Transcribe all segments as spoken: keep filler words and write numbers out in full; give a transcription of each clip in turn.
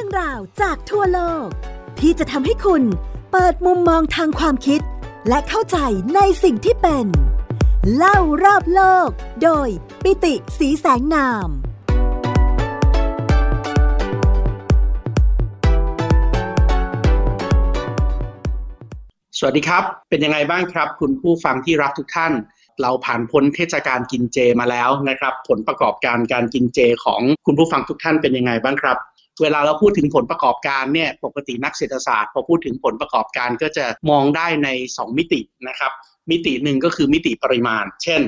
รื่องราวจากทั่วโลกที่จะทำให้คุณเปิดมุมมองทางความคิดและเข้าใจในสิ่งที่เป็นเล่ารอบโลกโดยปิติ ศรีแสงนามสวัสดีครับเป็นยังไงบ้างครับคุณผู้ฟังที่รักทุกท่านเราผ่านพ้นเทศกาลกินเจมาแล้วนะครับผลประกอบการการกินเจของคุณผู้ฟังทุกท่านเป็นยังไงบ้างครับเวลาเราพูดถึงผลประกอบการเนี่ยปกตินักเศรษฐศาสตร์พอพูดถึงผลประกอบการก็จะมองได้ในสองมิตินะครับมิติหนึ่งก็คือมิติปริมาณเช่น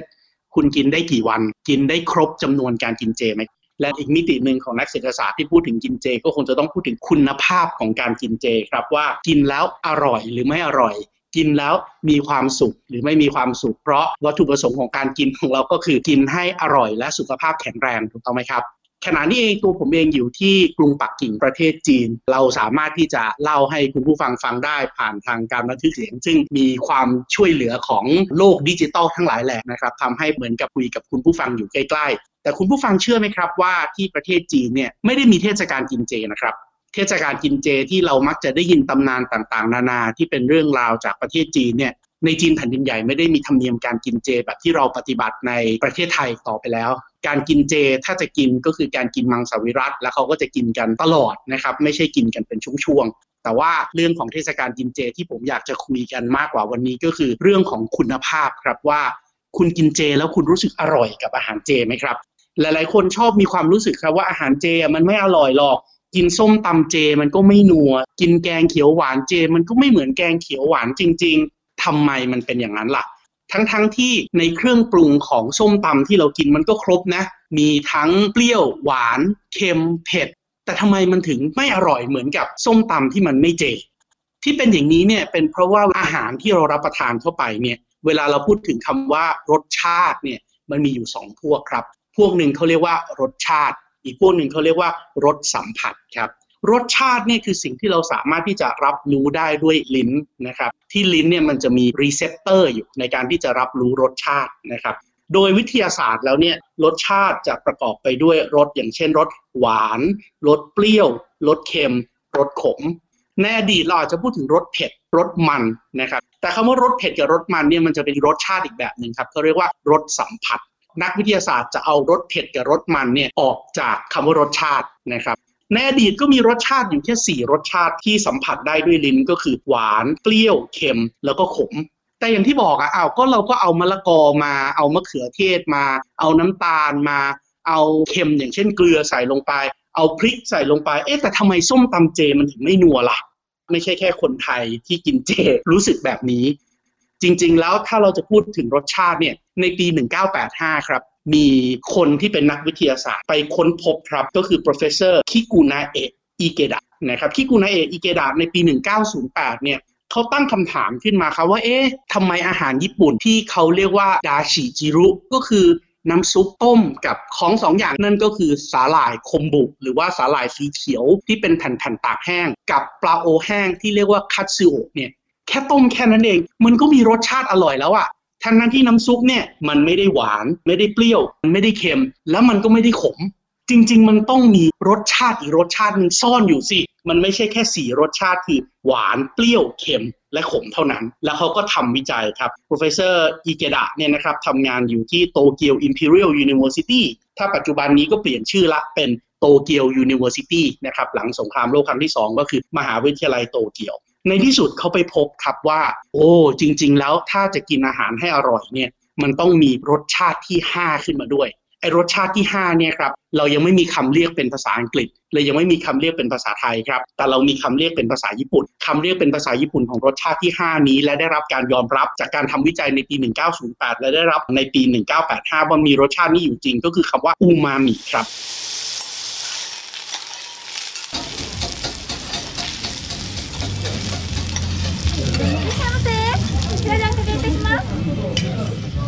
คุณกินได้กี่วันกินได้ครบจำนวนการกินเจไหมและอีกมิติหนึ่งของนักเศรษฐศาสตร์ที่พูดถึงกินเจก็คงจะต้องพูดถึงคุณภาพของการกินเจครับว่ากินแล้วอร่อยหรือไม่อร่อยกินแล้วมีความสุขหรือไม่มีความสุขเพราะวัตถุประสงค์ของการกินของเราก็คือกินให้อร่อยและสุขภาพแข็งแรงถูกต้องไหมครับขณะนี้เองตัวผมเองอยู่ที่กรุงปักกิ่งประเทศจีนเราสามารถที่จะเล่าให้คุณผู้ฟังฟังได้ผ่านทางการบันทึกเสียงซึ่งมีความช่วยเหลือของโลกดิจิตอลทั้งหลายแหล่นะครับทำให้เหมือนกับคุยกับคุณผู้ฟังอยู่ใกล้ๆแต่คุณผู้ฟังเชื่อไหมครับว่าที่ประเทศจีนเนี่ยไม่ได้มีเทศกาลกินเจนะครับเทศกาลกินเจที่เรามักจะได้ยินตำนานต่างๆนานาที่เป็นเรื่องราวจากประเทศจีนเนี่ยในจีนแผ่นดินใหญ่ไม่ได้มีธรรมเนียมการกินเจแบบที่เราปฏิบัติในประเทศไทยต่อไปแล้วการกินเจถ้าจะกินก็คือการกินมังสวิรัติแล้วเขาก็จะกินกันตลอดนะครับไม่ใช่กินกันเป็นช่วงๆแต่ว่าเรื่องของเทศกาลกินเจที่ผมอยากจะคุยกันมากกว่าวันนี้ก็คือเรื่องของคุณภาพครับว่าคุณกินเจแล้วคุณรู้สึกอร่อยกับอาหารเจไหมครับหลายๆคนชอบมีความรู้สึกครับว่าอาหารเจมันไม่อร่อยหรอกกินส้มตำเจมันก็ไม่นัวกินแกงเขียวหวานเจมันก็ไม่เหมือนแกงเขียวหวานจริงๆทำไมมันเป็นอย่างนั้นล่ะทั้งๆที่ในเครื่องปรุงของส้มตำที่เรากินมันก็ครบนะมีทั้งเปรี้ยวหวานเค็มเผ็ดแต่ทำไมมันถึงไม่อร่อยเหมือนกับส้มตำที่มันไม่เจที่เป็นอย่างนี้เนี่ยเป็นเพราะว่าอาหารที่เรารับประทานเข้าไปเนี่ยเวลาเราพูดถึงคำว่ารสชาติเนี่ยมันมีอยู่สองพวกครับพวกหนึ่งเขาเรียกว่ารสชาติอีกพวกหนึ่งเขาเรียกว่ารสสัมผัสครับรสชาตินี่คือสิ่งที่เราสามารถที่จะรับรู้ได้ด้วยลิ้นนะครับที่ลิ้นเนี่ยมันจะมีรีเซปเตอร์อยู่ในการที่จะรับรู้รสชาตินะครับโดยวิทยาศาสตร์แล้วเนี่ยรสชาติจะประกอบไปด้วยรสอย่างเช่นรสหวานรสเปรี้ยวรสเค็มรสขมในอดีตเราอาจจะพูดถึงรสเผ็ดรสมันนะครับแต่คำว่ารสเผ็ดกับรสมันเนี่ยมันจะเป็นรสชาติอีกแบบนึงครับเขาเรียกว่ารสสัมผัสนักวิทยาศาสตร์จะเอารสเผ็ดกับรสมันเนี่ยออกจากคำว่ารสชาตินะครับในอดีตก็มีรสชาติอยู่แค่สี่รสชาติที่สัมผัสได้ด้วยลิ้นก็คือหวานเปรี้ยวเค็มแล้วก็ขมแต่อย่างที่บอกอ่ะอ้าวก็เราก็เอามะละกอมาเอามะเขือเทศมาเอาน้ำตาลมาเอาเค็มอย่างเช่นเกลือใส่ลงไปเอาพริกใส่ลงไปเอ๊ะแต่ทำไมส้มตำเจมันถึงไม่นัวล่ะไม่ใช่แค่คนไทยที่กินเจรู้สึกแบบนี้จริงๆแล้วถ้าเราจะพูดถึงรสชาติเนี่ยในปีหนึ่งเก้าแปดห้าครับมีคนที่เป็นนักวิทยาศาสตร์ไปค้นพบครับก็คือ professor คิกุนาเอะอิเกดะนะครับคิกุนาเอะอิเกดะในปีหนึ่งเก้าศูนย์แปดเนี่ยเขาตั้งคำถามขึ้นมาครับว่าเอ๊ะทำไมอาหารญี่ปุ่นที่เขาเรียกว่าดาชิจิรุก็คือน้ำซุปต้มกับของสองอย่างนั่นก็คือสาหร่ายคมบุหรือว่าสาหร่ายสีเขียวที่เป็นแผ่นๆตากแห้งกับปลาโอแห้งที่เรียกว่าคัตสึโอะเนี่ยแค่ต้มแค่นั้นเองมันก็มีรสชาติอร่อยแล้วอะทั้งนั้นที่น้ำซุปเนี่ยมันไม่ได้หวานไม่ได้เปรี้ยวมันไม่ได้เค็มแล้วมันก็ไม่ได้ขมจริงๆมันต้องมีรสชาติอีกรสชาตินึงซ่อนอยู่สิมันไม่ใช่แค่สี่รสชาติคือหวานเปรี้ยวเค็มและขมเท่านั้นแล้วเขาก็ทำวิจัยครับ professor อิเกดะเนี่ยนะครับทำงานอยู่ที่โตเกียว Imperial University ถ้าปัจจุบันนี้ก็เปลี่ยนชื่อละเป็นโตเกียว University นะครับหลังสงครามโลกครั้งที่สองก็คือมหาวิทยาลัยโตเกียวในที่สุดเขาไปพบครับว่าโอ้จริงๆแล้วถ้าจะกินอาหารให้อร่อยเนี่ยมันต้องมีรสชาติที่ห้าขึ้นมาด้วยไอ้รสชาติที่ห้าเนี่ยครับเรายังไม่มีคำเรียกเป็นภาษาอังกฤษเลยยังไม่มีคำเรียกเป็นภาษาไทยครับแต่เรามีคำเรียกเป็นภาษาญี่ปุ่นคำเรียกเป็นภาษาญี่ปุ่นของรสชาติที่ห้านี้และได้รับการยอมรับจากการทำวิจัยในปีหนึ่งเก้าศูนย์แปดและได้รับในปีหนึ่งเก้าแปดห้าว่ามีรสชาตินี้อยู่จริงก็คือคำว่าอูมามิครับ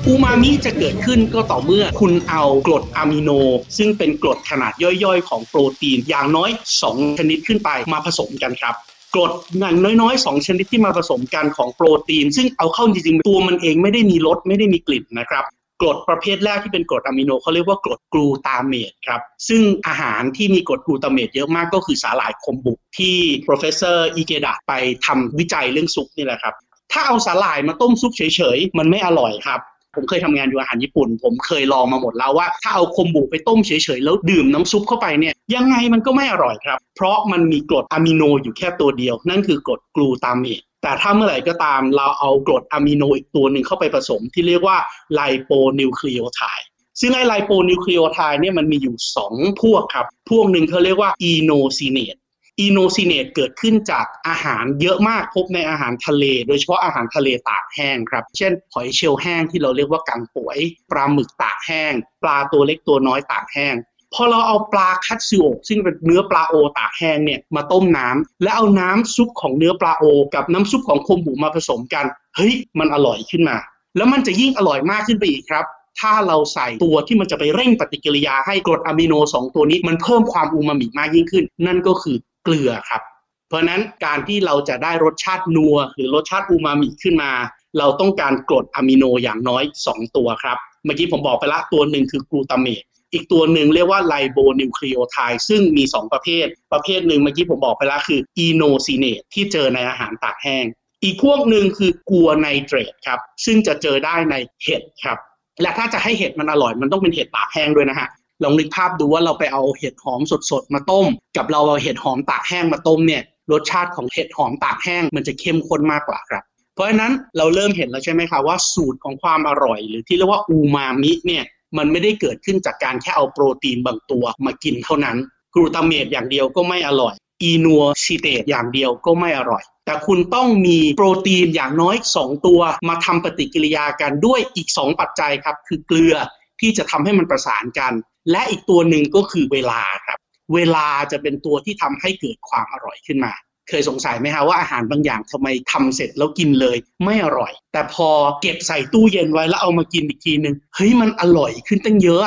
อูมามิจะเกิดขึ้นก็ต่อเมื่อคุณเอากรดอะมิโนซึ่งเป็นกรดขนาดย่อยๆของโปรตีนอย่างน้อยสองชนิดขึ้นไปมาผสมกันครับกรดอย่างน้อยๆสองชนิดที่มาผสมกันของโปรตีนซึ่งเอาเข้าจริงๆตัวมันเองไม่ได้มีรสไม่ได้มีกลิ่นนะครับ กรดประเภทแรกที่เป็นกรดอะมิโนเขาเรียกว่ากรดกลูตาเมตครับซึ่งอาหารที่มีกรดกลูตาเมตเยอะมากก็คือสาหร่ายคมบุกที่ professor อิเกดะไปทำวิจัยเรื่องซุปนี่แหละครับถ้าเอาสาหร่ายมาต้มซุปเฉยๆมันไม่อร่อยครับผมเคยทำงานอยู่อาหารญี่ปุ่นผมเคยลองมาหมดแล้วว่าถ้าเอาคมบุกไปต้มเฉยๆแล้วดื่มน้ำซุปเข้าไปเนี่ยยังไงมันก็ไม่อร่อยครับเพราะมันมีกรดอะมิโนอยู่แค่ตัวเดียวนั่นคือกรดกลูตาเมตแต่ถ้าเมื่อไหร่ก็ตามเราเอากรดอะมิโนอีกตัวหนึ่งเข้าไปผสมที่เรียกว่าไลโปนิวคลีโอไทด์ซึ่งไอ้ไลโปนิวคลีโอไทด์เนี่ยมันมีอยู่สองพวกครับพวกหนึ่งเขาเรียกว่าอีโนซีเนตอีโนซีเนตเกิดขึ้นจากอาหารเยอะมากพบในอาหารทะเลโดยเฉพาะอาหารทะเลตากแห้งครับเช่นหอยเชลล์แห้งที่เราเรียกว่ากังป่วยปลาหมึกตากแห้งปลาตัวเล็กตัวน้อยตากแห้งพอเราเอาปลาคัตสึโอะซึ่งเป็นเนื้อปลาโอตากแห้งเนี่ยมาต้มน้ำและเอาน้ำซุปของเนื้อปลาโอกับน้ำซุปของคมบุมาผสมกันเฮ้ยมันอร่อยขึ้นมาแล้วมันจะยิ่งอร่อยมากขึ้นไปอีกครับถ้าเราใส่ตัวที่มันจะไปเร่งปฏิกิริยาให้กรดอะมิโนสองตัวนี้มันเพิ่มความอูมามิมากยิ่งขึ้นนั่นก็คือเกลือครับเพราะนั้นการที่เราจะได้รสชาตินัวหรือรสชาติอูมามิขึ้นมาเราต้องการกรดอะมิโนอย่างน้อยสองตัวครับเมื่อกี้ผมบอกไปละตัวหนึ่งคือกลูตาเมตอีกตัวหนึ่งเรียกว่าไลโปนิวคลีโอไทด์ซึ่งมีสองประเภทประเภทหนึ่งเมื่อกี้ผมบอกไปแล้วคืออีโนซีเนตที่เจอในอาหารตากแห้งอีกพวกหนึ่งคือกัวไนเตรตครับซึ่งจะเจอได้ในเห็ดครับและถ้าจะให้เห็ดมันอร่อยมันต้องเป็นเห็ดตากแห้งด้วยนะฮะลองนึกภาพดูว่าเราไปเอาเห็ดหอมสดๆมาต้มกับเราเอาเห็ดหอมตากแห้งมาต้มเนี่ยรสชาติของเห็ดหอมตากแห้งมันจะเข้มข้นมากกว่าครับเพราะฉะนั้นเราเริ่มเห็นแล้วใช่ไหมคะว่าสูตรของความอร่อยหรือที่เรียกว่าอูมามิเนี่ยมันไม่ได้เกิดขึ้นจากการแค่เอาโปรตีนบางตัวมากินเท่านั้นกลูตาเมตอย่างเดียวก็ไม่อร่อยอีนัวซีเตตอย่างเดียวก็ไม่อร่อยแต่คุณต้องมีโปรตีนอย่างน้อยสองตัวมาทำปฏิกิริยากันด้วยอีกสองปัจจัยครับคือเกลือที่จะทำให้มันประสานกันและอีกตัวหนึ่งก็คือเวลาครับเวลาจะเป็นตัวที่ทำให้เกิดความอร่อยขึ้นมาเคยสงสัยไหมฮะว่าอาหารบางอย่างทำไมทำเสร็จแล้วกินเลยไม่อร่อยแต่พอเก็บใส่ตู้เย็นไว้แล้วเอามากินอีกทีนึงเฮ้ยมันอร่อยขึ้นตั้งเยอะ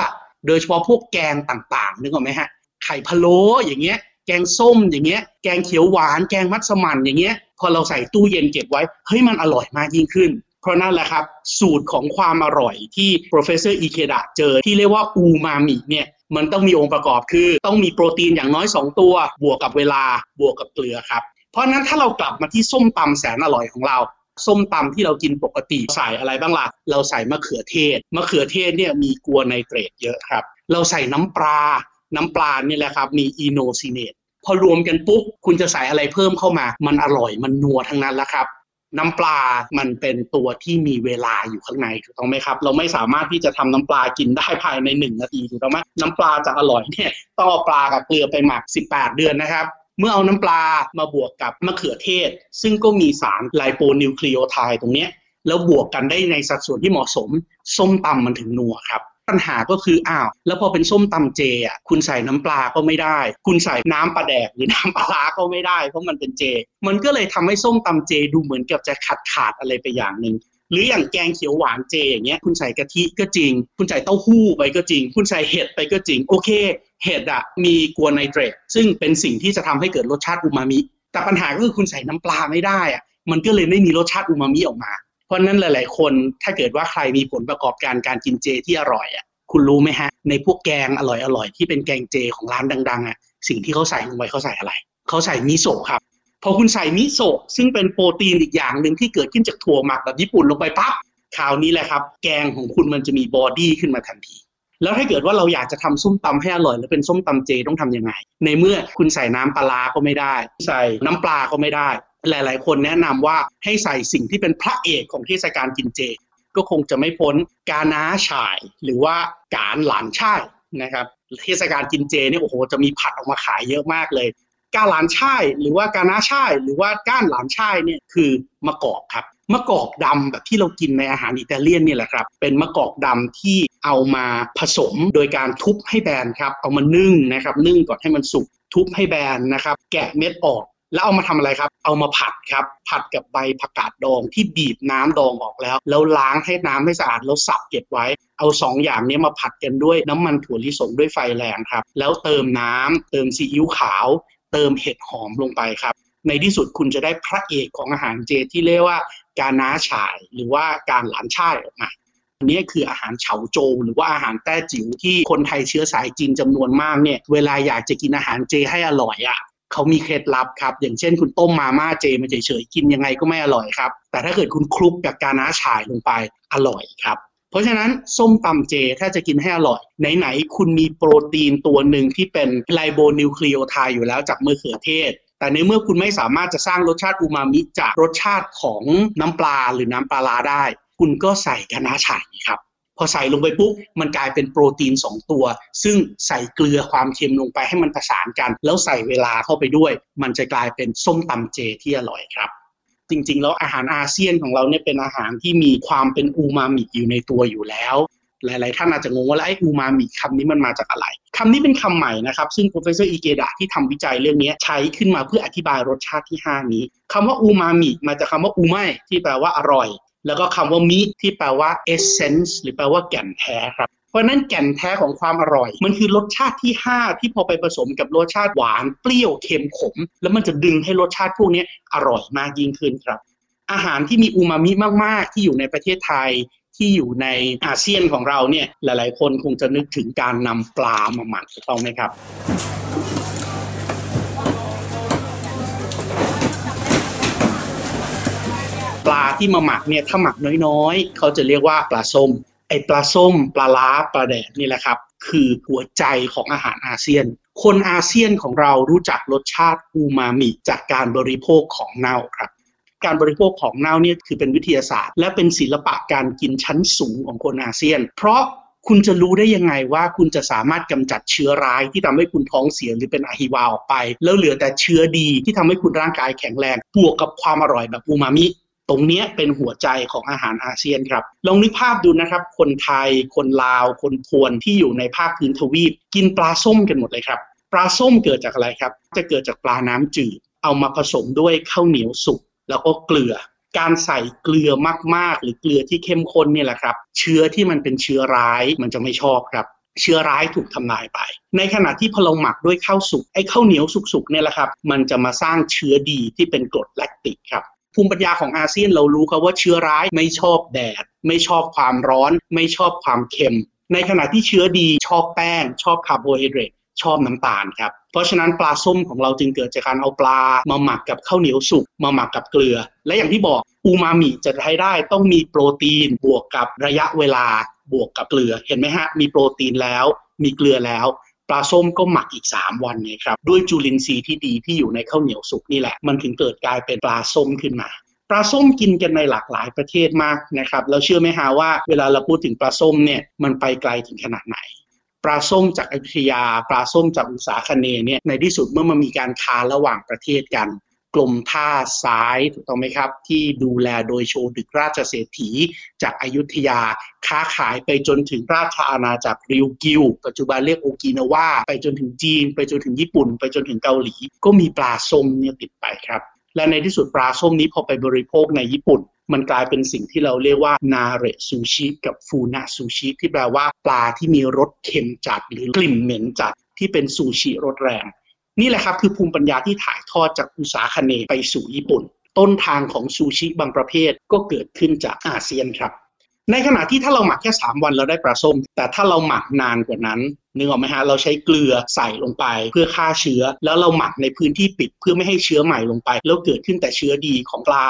โดยเฉพาะพวกแกงต่างๆนึกออกไหมฮะไข่พะโล้อย่างเงี้ยแกงส้มอย่างเงี้ยแกงเขียวหวานแกงมัสมั่นอย่างเงี้ยพอเราใส่ตู้เย็นเก็บไว้เฮ้ยมันอร่อยมากยิ่งขึ้นเพราะนั่นแหละครับสูตรของความอร่อยที่ professor อิเคดะเจอที่เรียกว่าอูมามิเนี่ยมันต้องมีองค์ประกอบคือต้องมีโปรตีนอย่างน้อยสองตัวบวกกับเวลาบวกกับเกลือครับเพราะนั้นถ้าเรากลับมาที่ส้มตำแสนอร่อยของเราส้มตำที่เรากินปกติใส่อะไรบ้างล่ะเราใส่มะเขือเทศมะเขือเทศเนี่ยมีกัวไนเตรตเยอะครับเราใส่น้ำปลาน้ำปลานี่แหละครับมีอีโนซีเนตพอรวมกันปุ๊บคุณจะใส่อะไรเพิ่มเข้ามามันอร่อยมันนัวทั้งนั้นแล้วครับน้ำปลามันเป็นตัวที่มีเวลาอยู่ข้างในถูกต้องไหมครับเราไม่สามารถที่จะทำน้ำปลากินได้ภายในหนึ่งนาทีถูกต้องไหมน้ำปลาจะอร่อยเนี่ยต้องเอาปลากับเกลือไปหมักสิบแปดเดือนนะครับเมื่อเอาน้ำปลามาบวกกับมะเขือเทศซึ่งก็มีสารไลโปนิวคลีโอไทด์ตรงนี้แล้วบวกกันได้ในสัดส่วนที่เหมาะสมส้มตำมันถึงนัวครับปัญหาก็คืออ้าวแล้วพอเป็นส้มตำเจอ่ะคุณใส่น้ำปลาก็ไม่ได้คุณใส่น้ำปลาแดกหรือน้ำปลาร้าก็ไม่ได้เพราะมันเป็นเจมันก็เลยทำให้ส้มตำเจดูเหมือนกับจะขาดขาดอะไรไปอย่างนึงหรืออย่างแกงเขียวหวานเจอย่างเงี้ยคุณใส่กะทิก็จริงคุณใส่เต้าหู้ไปก็จริงคุณใส่เห็ดไปก็จริงโอเคเห็ดอ่ะมีกัวไนเตรตซึ่งเป็นสิ่งที่จะทำให้เกิดรสชาติอูมามิแต่ปัญหาก็คือคุณใส่น้ำปลาไม่ได้อ่ะมันก็เลยไม่มีรสชาติอูมามิออกมาเพราะนั้นหลายๆคนถ้าเกิดว่าใครมีผลประกอบการการกินเจที่อร่อยอ่ะคุณรู้ไหมฮะในพวกแกงอร่อยๆที่เป็นแกงเจของร้านดังๆอ่ะสิ่งที่เขาใส่ลงไปเขาใส่อะไรเขาใส่มิโซะครับพอคุณใส่มิโซะซึ่งเป็นโปรตีนอีกอย่างหนึ่งที่เกิดขึ้นจากถั่วหมักแบบญี่ปุ่นลงไปปั๊บคราวนี้แหละครับแกงของคุณมันจะมีบอดี้ขึ้นมาทันทีแล้วถ้าเกิดว่าเราอยากจะทำส้มตำให้อร่อยแล้วเป็นส้มตำเจต้องทำยังไงในเมื่อคุณใส่น้ำปลาก็ไม่ได้ใส่น้ำปลาก็ไม่ได้หลายๆคนแนะนำว่าให้ใส่สิ่งที่เป็นพระเอกของเทศกาลกินเจก็คงจะไม่พ้นกาน้าช่ายหรือว่าการหลานช่ายนะครับเทศกาลกินเจเนี่ยโอ้โหจะมีผัดออกมาขายเยอะมากเลยกาหลานช่ายหรือว่ากาน้าช่ายหรือว่าก้านหลานช่ายเนี่ยคือมะกอกครับมะกอกดำแบบที่เรากินในอาหารอิตาเลียนนี่แหละครับเป็นมะกอกดำที่เอามาผสมโดยการทุบให้แบนครับเอามานึ่งนะครับนึ่งก่อนให้มันสุกทุบให้แบนนะครับแกะเม็ดออกแล้วเอามาทำอะไรครับเอามาผัดครับผัดกับใบผักกาดดองที่บีบน้ำดองออกแล้วแล้วล้างให้น้ำให้สะอาดแล้วสับเก็บไว้เอาสองอย่างนี้มาผัดกันด้วยน้ำมันถั่วลิสงด้วยไฟแรงครับแล้วเติมน้ำเติมซีอิ๊วขาวเติมเห็ดหอมลงไปครับในที่สุดคุณจะได้พระเอกของอาหารเจที่เรียกว่าการน้าฉ่ายหรือว่าการหลานช่ายออกมา อันนี้คืออาหารเฉาโจวหรือว่าอาหารแต้จิ๋วที่คนไทยเชื้อสายจีนจำนวนมากเนี่ยเวลาอยากจะกินอาหารเจให้อร่อยอ่ะเขามีเคล็ดลับครับอย่างเช่นคุณต้มมาม่าเจมันเฉยๆกินยังไงก็ไม่อร่อยครับแต่ถ้าเกิดคุณคลุกกับกาน้าฉ่ายลงไปอร่อยครับเพราะฉะนั้นส้มตำเจถ้าจะกินให้อร่อยไหนๆคุณมีโปรตีนตัวหนึ่งที่เป็นไลโบนิวคลีโอไทด์อยู่แล้วจากมะเขือเทศแต่ในเมื่อคุณไม่สามารถจะสร้างรสชาติอูมามิจากรสชาติของน้ำปลาหรือน้ำปลาร้าได้คุณก็ใส่กะน้าฉ่ายครับพอใส่ลงไปปุ๊บมันกลายเป็นโปรตีนสองตัวซึ่งใส่เกลือความเค็มลงไปให้มันประสานกันแล้วใส่เวลาเข้าไปด้วยมันจะกลายเป็นส้มตำเจที่อร่อยครับจริงๆแล้วอาหารอาเซียนของเราเนี่ยเป็นอาหารที่มีความเป็นอูมามิอยู่ในตัวอยู่แล้วหลายๆท่านอาจจะงงว่าไอ้อูมามิคำนี้มันมาจากอะไรคำนี้เป็นคำใหม่นะครับซึ่ง professor อิเกดะที่ทำวิจัยเรื่องนี้ใช้ขึ้นมาเพื่ออธิบายรสชาติที่ห้านี้คำว่าอูมามิมาจากคำว่าอูไมที่แปลว่าอร่อยแล้วก็คำว่ามิที่แปลว่า essence หรือแปลว่าแก่นแท้ครับเพราะนั้นแก่นแท้ของความอร่อยมันคือรสชาติที่ห้าที่พอไปผสมกับรสชาติหวานเปรี้ยวเค็มขมแล้วมันจะดึงให้รสชาติพวกนี้อร่อยมากยิ่งขึ้นครับอาหารที่มีอูมามิมากๆที่อยู่ในประเทศไทยที่อยู่ในอาเซียนของเราเนี่ยหลายๆคนคงจะนึกถึงการนำปลามาหมักถูกต้องไหมครับปลาที่มาหมักเนี่ยถ้าหมักน้อยๆเขาจะเรียกว่าปลาส้มไอปลาส้มปลาล้าปลาแดดนี่แหละครับคือหัวใจของอาหารอาเซียนคนอาเซียนของเรารู้จักรสชาติอูมามิจากการบริโภคของเน่าครับการบริโภคของเน่าเนี่ยคือเป็นวิทยาศาสตร์และเป็นศิลปะการกินชั้นสูงของคนอาเซียนเพราะคุณจะรู้ได้ยังไงว่าคุณจะสามารถกำจัดเชื้อร้ายที่ทำให้คุณท้องเสียหรือเป็นอะฮิวาออกไปแล้วเหลือแต่เชื้อดีที่ทำให้คุณร่างกายแข็งแรงบวกกับความอร่อยแบบอูมามิตรงนี้เป็นหัวใจของอาหารอาเซียนครับลองนึกภาพดูนะครับคนไทยคนลาวคนพวนที่อยู่ในภาคพื้นทวีปกินปลาส้มกันหมดเลยครับปลาส้มเกิดจากอะไรครับจะเกิดจากปลาน้ำจืดเอามาผสมด้วยข้าวเหนียวสุกแล้วก็เกลือการใส่เกลือมากๆหรือเกลือที่เข้มข้นนี่แหละครับเชื้อที่มันเป็นเชื้อร้ายมันจะไม่ชอบครับเชื้อร้ายถูกทำลายไปในขณะที่พอเราหมักด้วยข้าวสุกไอ้ข้าวเหนียวสุกๆเนี่ยแหละครับมันจะมาสร้างเชื้อดีที่เป็นกรดแลคติกครับภูมิปัญญาของอาเซียนเรารู้ครับว่าเชื้อร้ายไม่ชอบแดดไม่ชอบความร้อนไม่ชอบความเค็มในขณะที่เชื้อดีชอบแป้งชอบคาร์โบไฮเดรตชอบน้ำตาลครับเพราะฉะนั้นปลาส้มของเราจึงเกิดจากการเอาปลามาหมักกับข้าวเหนียวสุกมาหมักกับเกลือและอย่างที่บอกอูมามิจะใช้ได้ต้องมีโปรตีนบวกกับระยะเวลาบวกกับเกลือเห็นไหมฮะมีโปรตีนแล้วมีเกลือแล้วปลาส้มก็หมักอีกสามวันเลยครับด้วยจุลินทรีย์ที่ดีที่อยู่ในข้าวเหนียวสุกนี่แหละมันถึงเกิดกลายเป็นปลาส้มขึ้นมาปลาส้มกินกันในหลากหลายประเทศมากนะครับแล้วเชื่อไหมฮะว่าเวลาเราพูดถึงปลาส้มเนี่ยมันไปไกลถึงขนาดไหนปลาส้มจากอิตาลีปลาส้มจากอุษาคเนย์เนี่ยในที่สุดเมื่อมันมีการค้าระหว่างประเทศกันกรมท่าซ้ายถูกต้องไหมครับที่ดูแลโดยโชดึกราชเศรษฐีจากอยุธยาค้าขายไปจนถึงราชอาณาจักรริวกิวปัจจุบันเรียกโอกินาวาไปจนถึงจีนไปจนถึงญี่ปุ่นไปจนถึงเกาหลีก็มีปลาส้มเนี่ยติดไปครับและในที่สุดปลาส้มนี้พอไปบริโภคในญี่ปุ่นมันกลายเป็นสิ่งที่เราเรียกว่านาเรซูชิกับฟูนะซูชิที่แปลว่าปลาที่มีรสเค็มจัดหรือกลิ่นเหม็นจัดที่เป็นซูชิรสแรงนี่แหละครับคือภูมิปัญญาที่ถ่ายทอดจากอุษาคเนย์ไปสู่ญี่ปุ่นต้นทางของซูชิบางประเภทก็เกิดขึ้นจากอาเซียนครับในขณะที่ถ้าเราหมักแค่สามวันเราได้ปลาส้มแต่ถ้าเราหมักนานกว่านั้นนึกออกไหมฮะเราใช้เกลือใส่ลงไปเพื่อฆ่าเชื้อแล้วเราหมักในพื้นที่ปิดเพื่อไม่ให้เชื้อใหม่ลงไปแล้วเกิดขึ้นแต่เชื้อดีของปลา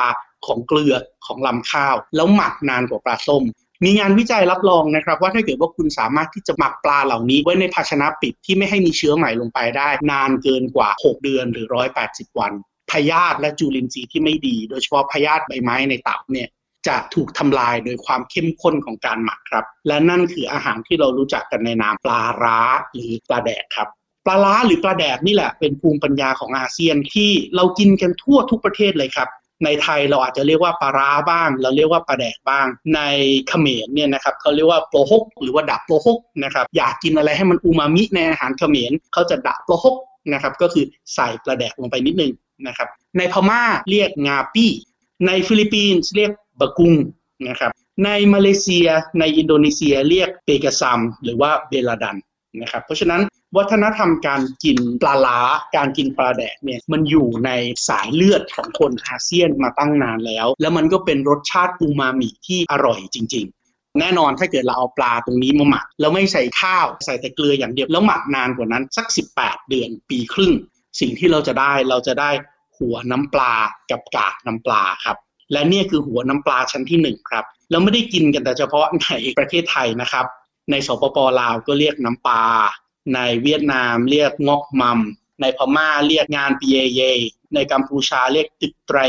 ของเกลือของลำข้าวแล้วหมักนานกว่าปลาส้มมีงานวิจัยรับรองนะครับว่าถ้าเกิดว่าคุณสามารถที่จะหมักปลาเหล่านี้ไว้ในภาชนะปิดที่ไม่ให้มีเชื้อใหม่ลงไปได้นานเกินกว่าหกเดือนหรือหนึ่งร้อยแปดสิบวันพยาธิและจุลินทรีย์ที่ไม่ดีโดยเฉพาะพยาธิใบไม้ในตับเนี่ยจะถูกทำลายโดยความเข้มข้นของการหมักครับและนั่นคืออาหารที่เรารู้จักกันในนามปลาร้าหรือปลาแดกครับปลาร้าหรือปลาแดกนี่แหละเป็นภูมิปัญญาของอาเซียนที่เรากินกันทั่วทุกประเทศเลยครับในไทยเราอาจจะเรียกว่าปลาร้าบ้างเราเรียกว่าปลาแดกบ้างในเขมรเนี่ยนะครับเขาเรียกว่าโปรฮกหรือว่าดะโปรฮกนะครับอยากกินอะไรให้มันอูมามิในอาหารเขมรเขาจะดะโปรฮกนะครับก็คือใส่ปลาแดกลงไปนิดนึงนะครับในพม่าเรียกงาปี้ในฟิลิปปินส์เรียกบะกุงนะครับในมาเลเซียในอินโดนีเซียเรียกเปกะซัมหรือว่าเบลาดันนะครับเพราะฉะนั้นวัฒนธรรมการกินปลาล้าการกินปลาแดกเนี่ยมันอยู่ในสายเลือดของคนอาเซียนมาตั้งนานแล้วแล้วมันก็เป็นรสชาติอูมามิที่อร่อยจริงๆ แน่นอนถ้าเกิดเราเอาปลาตรงนี้มาหมักแล้วไม่ใส่ข้าวใส่แต่เกลืออย่างเดียวแล้วหมักนานกว่านั้นสักสิบแปดเดือนปีครึ่งสิ่งที่เราจะได้เราจะได้หัวน้ำปลากับกากน้ำปลาครับและนี่คือหัวน้ำปลาชั้นที่หนึ่งครับเราไม่ได้กินกันแต่เฉพาะในประเทศไทยนะครับในสปป.ลาวก็เรียกน้ำปลาในเวียดนามเรียกงอกมัมในพม่าเรียกงานปีเยเยในกัมพูชาเรียกตึกไตร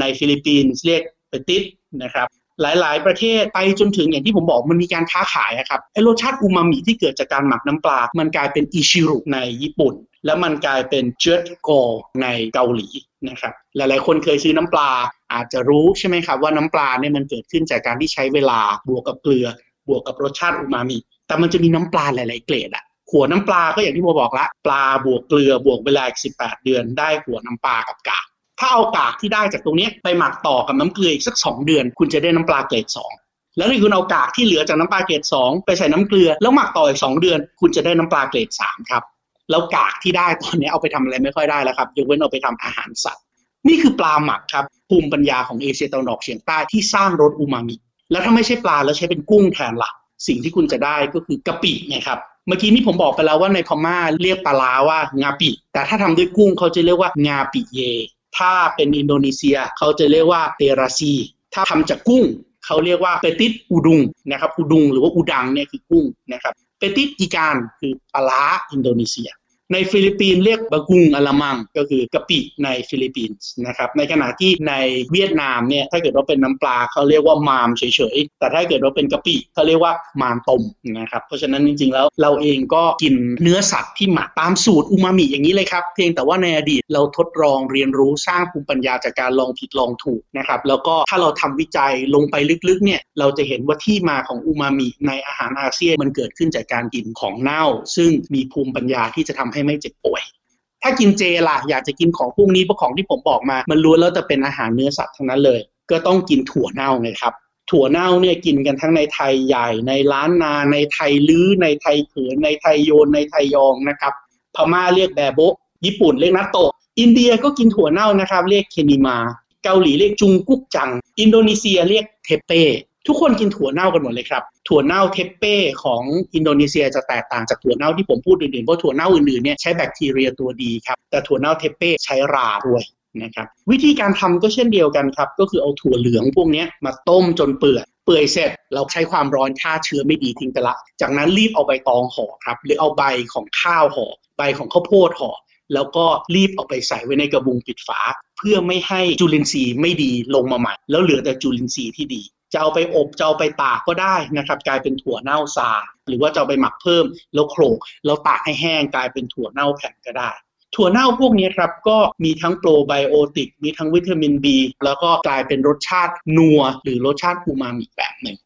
ในฟิลิปปินส์เรียกเปติสนะครับหลายๆประเทศไปจนถึงอย่างที่ผมบอกมันมีการค้าขายครับไอ้รสชาติอูมามิที่เกิดจากการหมักน้ำปลามันกลายเป็นอิชิรุในญี่ปุ่นแล้วมันกลายเป็นเจิดโกในเกาหลีนะครับหลายๆคนเคยซื้อน้ำปลาอาจจะรู้ใช่ไหมครับว่าน้ำปลาเนี่ยมันเกิดขึ้นจากการที่ใช้เวลาบวกกับเกลือบวกกับรสชาติอูมามิแต่มันจะมีน้ำปลาหลายๆเกรดอะหัวน้ำปลาก็อย่างที่ผมบอกละปลาบวกเกลือบวกเวลาอีกสิบแปดเดือนได้หัวน้ำปลากับกากถ้าเอากากที่ได้จากตรงนี้ไปหมักต่อกับน้ำเกลืออีกสักสองเดือนคุณจะได้น้ำปลาเกรดสองแล้วถ้าคุณเอากากที่เหลือจากน้ำปลาเกรดสองไปใส่น้ำเกลือแล้วหมักต่ออีกสองเดือนคุณจะได้น้ำปลาเกรดสามครับแล้วกากที่ได้ตอนนี้เอาไปทำอะไรไม่ค่อยได้แล้วครับยกเว้นเอาไปทำอาหารสัตว์นี่คือปลาหมักครับภูมิปัญญาของเอเชียตะวันออกเฉียงใต้ที่สร้างรสอูมามิแล้วถ้าไม่ใช่ปลาแล้วใช้เป็นกุ้งแทนล่ะสิ่งที่คุณจะได้ก็คือกะปินะครับเมื่อกี้นี้ผมบอกไปแล้วว่าในพม่าเรียกปลาร้าว่างาปิแต่ถ้าทำด้วยกุ้งเขาจะเรียกว่างาปิเยถ้าเป็นอินโดนีเซียเขาจะเรียกว่าเตราซีถ้าทำจากกุ้งเขาเรียกว่าเปติสอูดุงนะครับอูดุงหรือว่าอูดังเนี่ยคือกุ้งนะครับเปติสอีกานคือปลาร้าอินโดนีเซียในฟิลิปปินส์เรียกบะกุงอะละมังก็คือกะปิในฟิลิปปินส์นะครับในขณะที่ในเวียดนามเนี่ยถ้าเกิดว่าเป็นน้ำปลาเขาเรียกว่ามามเฉยๆแต่ถ้าเกิดว่าเป็นกะปิเขาเรียกว่ามามต้มนะครับเพราะฉะนั้นจริงๆแล้วเราเองก็กินเนื้อสัตว์ที่หมักตามสูตรอูมามิอย่างนี้เลยครับเพียงแต่ว่าในอดีตเราทดลองเรียนรู้สร้างภูมิปัญญาจากการลองผิดลองถูกนะครับแล้วก็ถ้าเราทำวิจัยลงไปลึกๆเนี่ยเราจะเห็นว่าที่มาของอูมามิในอาหารอาเซียนมันเกิดขึ้นจากการกินของเน่าซึ่งมีภูมิปัญญาที่จะทำให้ไม่เจ็บป่วยถ้ากินเจล่ะอยากจะกินของพวกนี้พวกของที่ผมบอกมามันล้วนแล้วแต่เป็นอาหารเนื้อสัตว์ทั้งนั้นเลยก็ต้องกินถั่วเน่าไงครับถั่วเน่าเนี่ยกินกันทั้งในไทยใหญ่ในล้านนาในไทยลื้อในไทยเขือนในไทยโยนในไทยยองนะครับพม่าเรียกแบโบะญี่ปุ่นเรียกนัตโตะอินเดียก็กินถั่วเน่านะครับเรียกเคนิมาเกาหลีเรียกจุงกุกจังอินโดนีเซียเรียกเทเปทุกคนกินถั่วเน่ากันหมดเลยครับถั่วเน่าเทปเป้ของอินโดนีเซียจะแตกต่างจากถั่วเน่าที่ผมพูดอื่นๆเพราะถั่วเน่าอื่นๆเนี่ยใช้แบคทีเรียตัวดีครับแต่ถั่วเน่าเทปเป้ใช้ราด้วยนะครับวิธีการทำก็เช่นเดียวกันครับก็คือเอาถั่วเหลืองพวกนี้มาต้มจนเปื่อยเปื่อยเสร็จเราใช้ความร้อนฆ่าเชื้อไม่ดีทิ้งไปละจากนั้นรีบเอาใบตองห่อครับหรือเอาใบของข้าวห่อใบของข้าวโพดห่อแล้วก็รีบเอาไปใส่ไว้ในกระบุงปิดฝาเพื่อไม่ให้จุลินทรีย์ไม่ดีลงมาใหม่แล้วเหลือแต่จุลินทรีย์ที่ดีจะเอาไปอบจะเอาไปตากก็ได้นะครับกลายเป็นถั่วเน่าซาหรือว่าจะเอาไปหมักเพิ่มแล้วโขลกแล้วตากให้แห้งกลายเป็นถั่วเน่าแผ่นก็ได้ถั่วเน่าพวกนี้ครับก็มีทั้งโปรไบโอติกมีทั้งวิตามิน B แล้วก็กลายเป็นรสชาตินัวหรือรสชาติอูมามิแบบหนึ่ง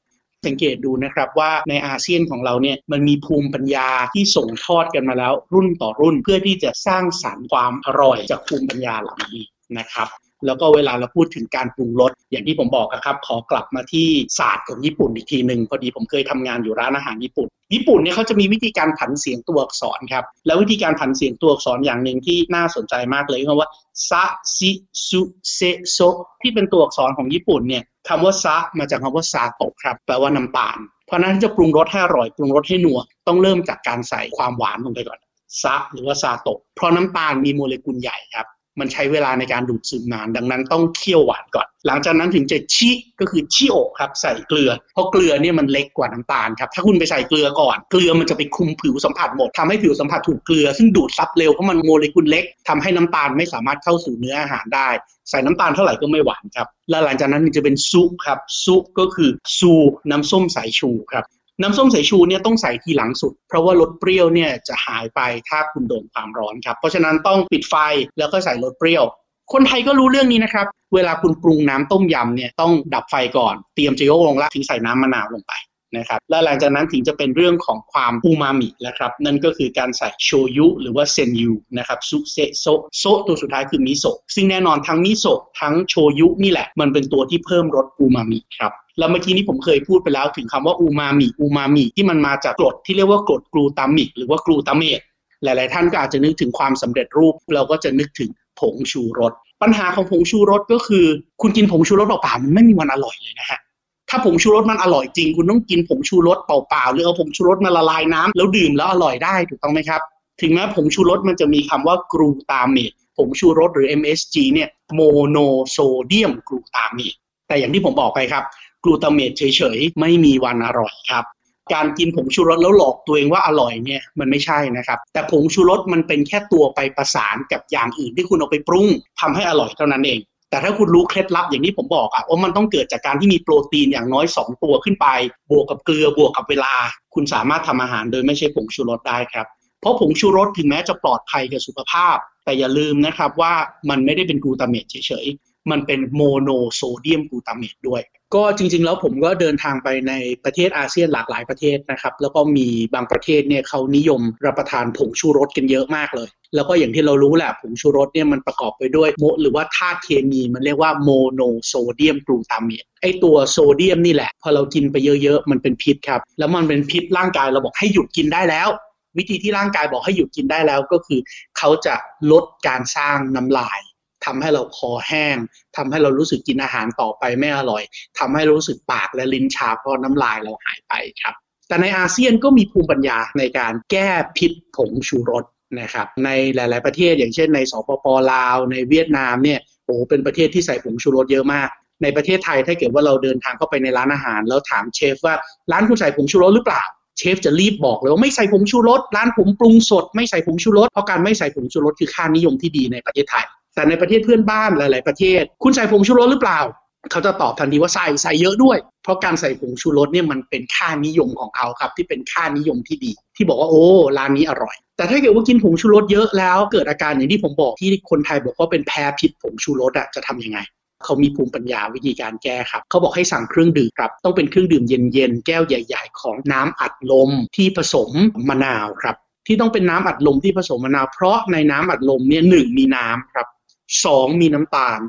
สังเกตดูนะครับว่าในอาเซียนของเราเนี่ยมันมีภูมิปัญญาที่ส่งทอดกันมาแล้วรุ่นต่อรุ่นเพื่อที่จะสร้างสรรค์ความอร่อยจากภูมิปัญญาเหล่านี้นะครับแล้วก็เวลาเราพูดถึงการปรุงรสอย่างที่ผมบอกครับขอกลับมาที่ศาสตร์ของญี่ปุ่นอีกทีหนึ่งพอดีผมเคยทำงานอยู่ร้านอาหารญี่ปุ่นญี่ปุ่นเนี่ยเขาจะมีวิธีการผันเสียงตัวอักษรครับแล้ววิธีการผันเสียงตัวอักษรอย่างหนึ่งที่น่าสนใจมากเลยคือว่าซะซิซุเซโซที่เป็นตัวอักษรของญี่ปุ่นเนี่ยคำว่าซะมาจากคำว่าซาโตะครับแปลว่าน้ำตาลเพราะนั้นจะปรุงรสให้อร่อยปรุงรสให้นัวต้องเริ่มจากการใส่ความหวานลงไปก่อนซะหรือว่าซาโตะเพราะน้ำตาลมีโมเลกุลใหญ่ครับมันใช้เวลาในการดูดซึมนานดังนั้นต้องเคี่ยวหวานก่อนหลังจากนั้นถึงจะชิก็คือชิโอะครับใส่เกลือเพราะเกลือเนี่ยมันเล็กกว่าน้ำตาลครับถ้าคุณไปใส่เกลือก่อนเกลือมันจะไปคุมผิวสัมผัสหมดทำให้ผิวสัมผัสถูกเกลือซึ่งดูดซับเร็วเพราะมันโมเลกุลเล็กทำให้น้ำตาลไม่สามารถเข้าสู่เนื้ออาหารได้ใส่น้ำตาลเท่าไหร่ก็ไม่หวานครับและหลังจากนั้นจะเป็นซุครับซุก็คือซูน้ำส้มสายชูครับน้ำส้มสายชูเนี่ยต้องใส่ทีหลังสุดเพราะว่ารสเปรี้ยวเนี่ยจะหายไปถ้าคุณโดนความร้อนครับเพราะฉะนั้นต้องปิดไฟแล้วก็ใส่รสเปรี้ยวคนไทยก็รู้เรื่องนี้นะครับเวลาคุณปรุงน้ำต้มยำเนี่ยต้องดับไฟก่อนเตรียมจะยกลงละถึงใส่น้ำมะนาวลงไปนะครับและหลังจากนั้นถึงจะเป็นเรื่องของความอูมามิแล้วครับนั่นก็คือการใส่โชยุหรือว่าเซนยูนะครับซุเซโซโซตัวสุดท้ายคือมิโซะซึ่งแน่นอนทั้งมิโซะทั้งโชยุนี่แหละมันเป็นตัวที่เพิ่มรสอูมามิครับแล้วเมื่อกี้นี้ผมเคยพูดไปแล้วถึงคำว่าอูมามิอูมามิที่มันมาจากกรดที่เรียกว่ากรดกลูตามิกหรือว่ากลูตาเมตหลายๆท่านก็อาจจะนึกถึงความสำเร็จรูปเราก็จะนึกถึงผงชูรสปัญหาของผงชูรสก็คือคุณกินผงชูรสเปล่าๆมันไม่มีวันอร่อยเลยนะฮะ ถ้าผงชูรสมันอร่อยจริงคุณต้องกินผงชูรสเปล่าๆหรือเอาผงชูรสมาละลายน้ำแล้วดื่มแล้วอร่อยได้ถูกต้องไหมครับถึงแม้ผงชูรสมันจะมีคำว่ากลูตาเมตผงชูรสหรือ เอ็ม เอส จี เนี่ยโมโนโซเดียมกลูตาเมตแต่อย่างที่ผมบอกไปครับกลูตาเมตเฉยๆไม่มีวันอร่อยครับการกินผงชูรสแล้วหลอกตัวเองว่าอร่อยเนี่ยมันไม่ใช่นะครับแต่ผงชูรสมันเป็นแค่ตัวไปประสานกับอย่างอื่นที่คุณเอาไปปรุงทำให้อร่อยเท่านั้นเองแต่ถ้าคุณรู้เคล็ดลับอย่างที่ผมบอกอะว่ามันต้องเกิดจากการที่มีโปรตีนอย่างน้อยสองตัวขึ้นไปบวกกับเกลือบวกกับเวลาคุณสามารถทำอาหารโดยไม่ใช่ผงชูรสได้ครับเพราะผงชูรสถึงแม้จะปลอดภัยกับสุขภาพแต่อย่าลืมนะครับว่ามันไม่ได้เป็นกลูตาเมตเฉยๆมันเป็นโมโนโซเดียมกลูตาเมตด้วยก็จริงๆแล้วผมก็เดินทางไปในประเทศอาเซียนหลากหลายประเทศนะครับแล้วก็มีบางประเทศเนี่ยเขานิยมรับประทานผงชูรสกันเยอะมากเลยแล้วก็อย่างที่เรารู้แหละผงชูรสเนี่ยมันประกอบไปด้วยโมหรือว่าธาตุเคมีมันเรียกว่าโมโนโซเดียมกลูตาเมตไอตัวโซเดียมนี่แหละพอเรากินไปเยอะๆมันเป็นพิษครับแล้วมันเป็นพิษร่างกายเราบอกให้หยุดกินได้แล้ววิธีที่ร่างกายบอกให้หยุดกินได้แล้วก็คือเขาจะลดการสร้างน้ำลายทำให้เราคอแห้งทำให้เรารู้สึกกินอาหารต่อไปไม่อร่อยทำให้รู้สึกปากและลิ้นชาเพราะน้ำลายเราหายไปครับแต่ในอาเซียนก็มีภูมิปัญญาในการแก้พิษผงชูรสนะครับในหลายๆประเทศอย่างเช่นในสปป.ลาวในเวียดนามเนี่ยโอ้เป็นประเทศที่ใส่ผงชูรสเยอะมากในประเทศไทยถ้าเกิดว่าเราเดินทางเข้าไปในร้านอาหารแล้วถามเชฟว่าร้านคุณใส่ผงชูรสหรือเปล่าเชฟจะรีบบอกเลยว่าไม่ใส่ผงชูรสร้านผมปรุงสดไม่ใส่ผงชูรสเพราะการไม่ใส่ผงชูรสคือค่านิยมที่ดีในประเทศไทยแต่ในประเทศเพื่อนบ้านหลายๆประเทศคุณใส่ผงชูรสหรือเปล่าเขาจะตอบทันทีว่าใส่ใส่เยอะด้วยเพราะการใส่ผงชูรสเนี่ยมันเป็นค่านิยมของเขาครับที่เป็นค่านิยมที่ดีที่บอกว่าโอ้ร้านนี้อร่อยแต่ถ้าเกิดว่ากินผงชูรสเยอะแล้วเกิดอาการอย่างที่ผมบอกที่คนไทยบอกว่าเป็นแพ้พิษผงชูรสอะจะทำยังไงเขามีภูมิปัญญาวิธีการแก้ครับเขาบอกให้สั่งเครื่องดื่มครับต้องเป็นเครื่องดื่มเย็นๆแก้วใหญ่ๆของน้ำอัดลมที่ผสมมะนาวครับที่ต้องเป็นน้ำอัดลมที่ผสมมะนาวเพราะในน้ำอัดลมเนี่ยหนึ่งมีน้ำครับสองมีน้ำตาล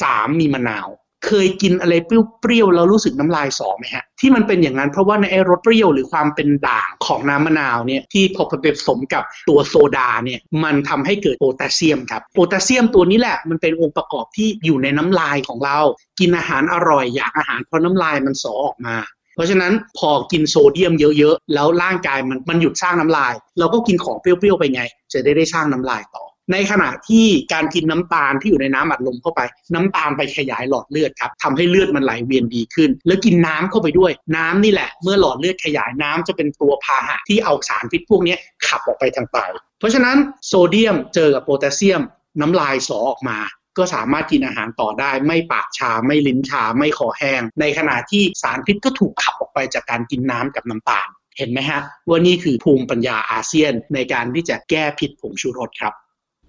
สามมีมะนาวเคยกินอะไรเปรี้ยวๆแล้วรู้สึกน้ำลายสอไหมฮะที่มันเป็นอย่างนั้นเพราะว่าในไอ้รสเปรี้ยวหรือความเป็นด่างของน้ำมะนาวเนี่ยที่พอผสมกับตัวโซดาเนี่ยมันทำให้เกิดโพแทสเซียมครับโพแทสเซียมตัวนี้แหละมันเป็นองค์ประกอบที่อยู่ในน้ำลายของเรากินอาหารอร่อยอยากอาหารเพราะน้ำลายมันสอออกมาเพราะฉะนั้นพอกินโซเดียมเยอะๆแล้วร่างกายมันมันหยุดสร้างน้ำลายเราก็กินของเปรี้ยวๆไปไงจะได้ได้สร้างน้ำลายต่อในขณะที่การกินน้ำตาลที่อยู่ในน้ำอัดลมเข้าไปน้ำตาลไปขยายหลอดเลือดครับทำให้เลือดมันไหลเวียนดีขึ้นแล้วกินน้ำเข้าไปด้วยน้ำนี่แหละเมื่อหลอดเลือดขยายน้ำจะเป็นตัวพาหะที่เอาสารพิษพวกนี้ขับออกไปทางไตเพราะฉะนั้นโซเดียมเจอกับโพแทสเซียมน้ำลายสอออกมาก็สามารถกินอาหารต่อได้ไม่ปากชาไม่ลิ้นชาไม่คอแห้งในขณะที่สารพิษก็ถูกขับออกไปจากการกินน้ำกับน้ำตาลเห็นไหมฮะว่านี่คือภูมิปัญญาอาเซียนในการที่จะแก้พิษผงชูรสครับ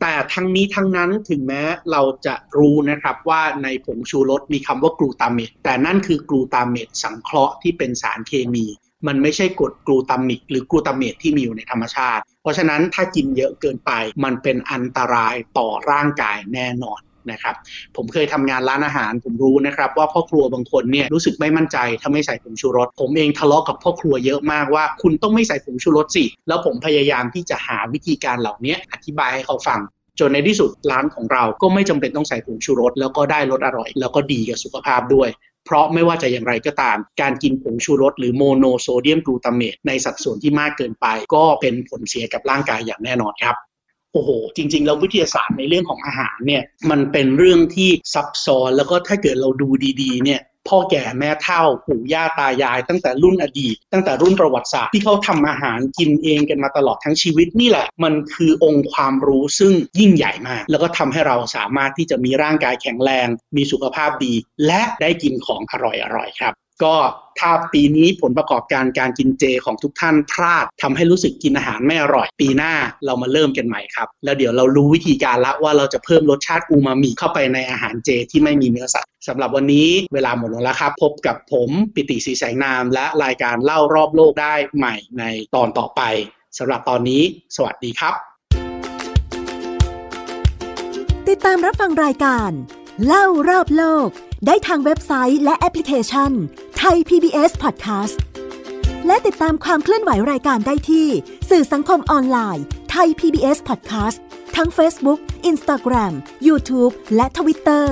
แต่ทั้งนี้ทั้งนั้นถึงแม้เราจะรู้นะครับว่าในผงชูรสมีคำว่ากลูตาเมตแต่นั่นคือกลูตาเมตสังเคราะห์ที่เป็นสารเคมีมันไม่ใช่กรดกลูตามิกหรือกลูตาเมตที่มีอยู่ในธรรมชาติเพราะฉะนั้นถ้ากินเยอะเกินไปมันเป็นอันตรายต่อร่างกายแน่นอนนะครับผมเคยทำงานร้านอาหารผมรู้นะครับว่าพ่อครัวบางคนเนี่ยรู้สึกไม่มั่นใจถ้าไม่ใส่ผงชูรสผมเองทะเลาะกับพ่อครัวเยอะมากว่าคุณต้องไม่ใส่ผงชูรสสิแล้วผมพยายามที่จะหาวิธีการเหล่านี้อธิบายให้เขาฟังจนในที่สุดร้านของเราก็ไม่จำเป็นต้องใส่ผงชูรสแล้วก็ได้รสอร่อยแล้วก็ดีกับสุขภาพด้วยเพราะไม่ว่าจะอย่างไรก็ตามการกินผงชูรสหรือโมโนโซเดียมกลูตาเมตในสัดส่วนที่มากเกินไปก็เป็นผลเสียกับร่างกายอย่างแน่นอนครับโอ้โหจริงๆแล้ววิทยาศาสตร์ในเรื่องของอาหารเนี่ยมันเป็นเรื่องที่ซับซ้อนแล้วก็ถ้าเกิดเราดูดีๆเนี่ยพ่อแก่แม่เฒ่าปู่ย่าตายายตั้งแต่รุ่นอดีตตั้งแต่รุ่นประวัติศาสตร์ที่เขาทำอาหารกินเองกันมาตลอดทั้งชีวิตนี่แหละมันคือองค์ความรู้ซึ่งยิ่งใหญ่มากแล้วก็ทำให้เราสามารถที่จะมีร่างกายแข็งแรงมีสุขภาพดีและได้กินของอร่อยๆครับก็ถ้าปีนี้ผลประกอบการการกินเจของทุกท่านพลาดทำให้รู้สึกกินอาหารไม่อร่อยปีหน้าเรามาเริ่มกันใหม่ครับแล้วเดี๋ยวเรารู้วิธีการละว่าเราจะเพิ่มรสชาติอูมามิเข้าไปในอาหารเจที่ไม่มีเนื้อสัตว์สำหรับวันนี้เวลาหมดลงแล้วครับพบกับผมปิติศรีแสงนามและรายการเล่ารอบโลกได้ใหม่ในตอนต่อไปสำหรับตอนนี้สวัสดีครับติดตามรับฟังรายการเล่ารอบโลกได้ทางเว็บไซต์และแอปพลิเคชันไทย พี บี เอส Podcast และติดตามความเคลื่อนไหวรายการได้ที่สื่อสังคมออนไลน์ไทย พี บี เอส Podcast ทั้ง Facebook, Instagram, YouTube และ Twitter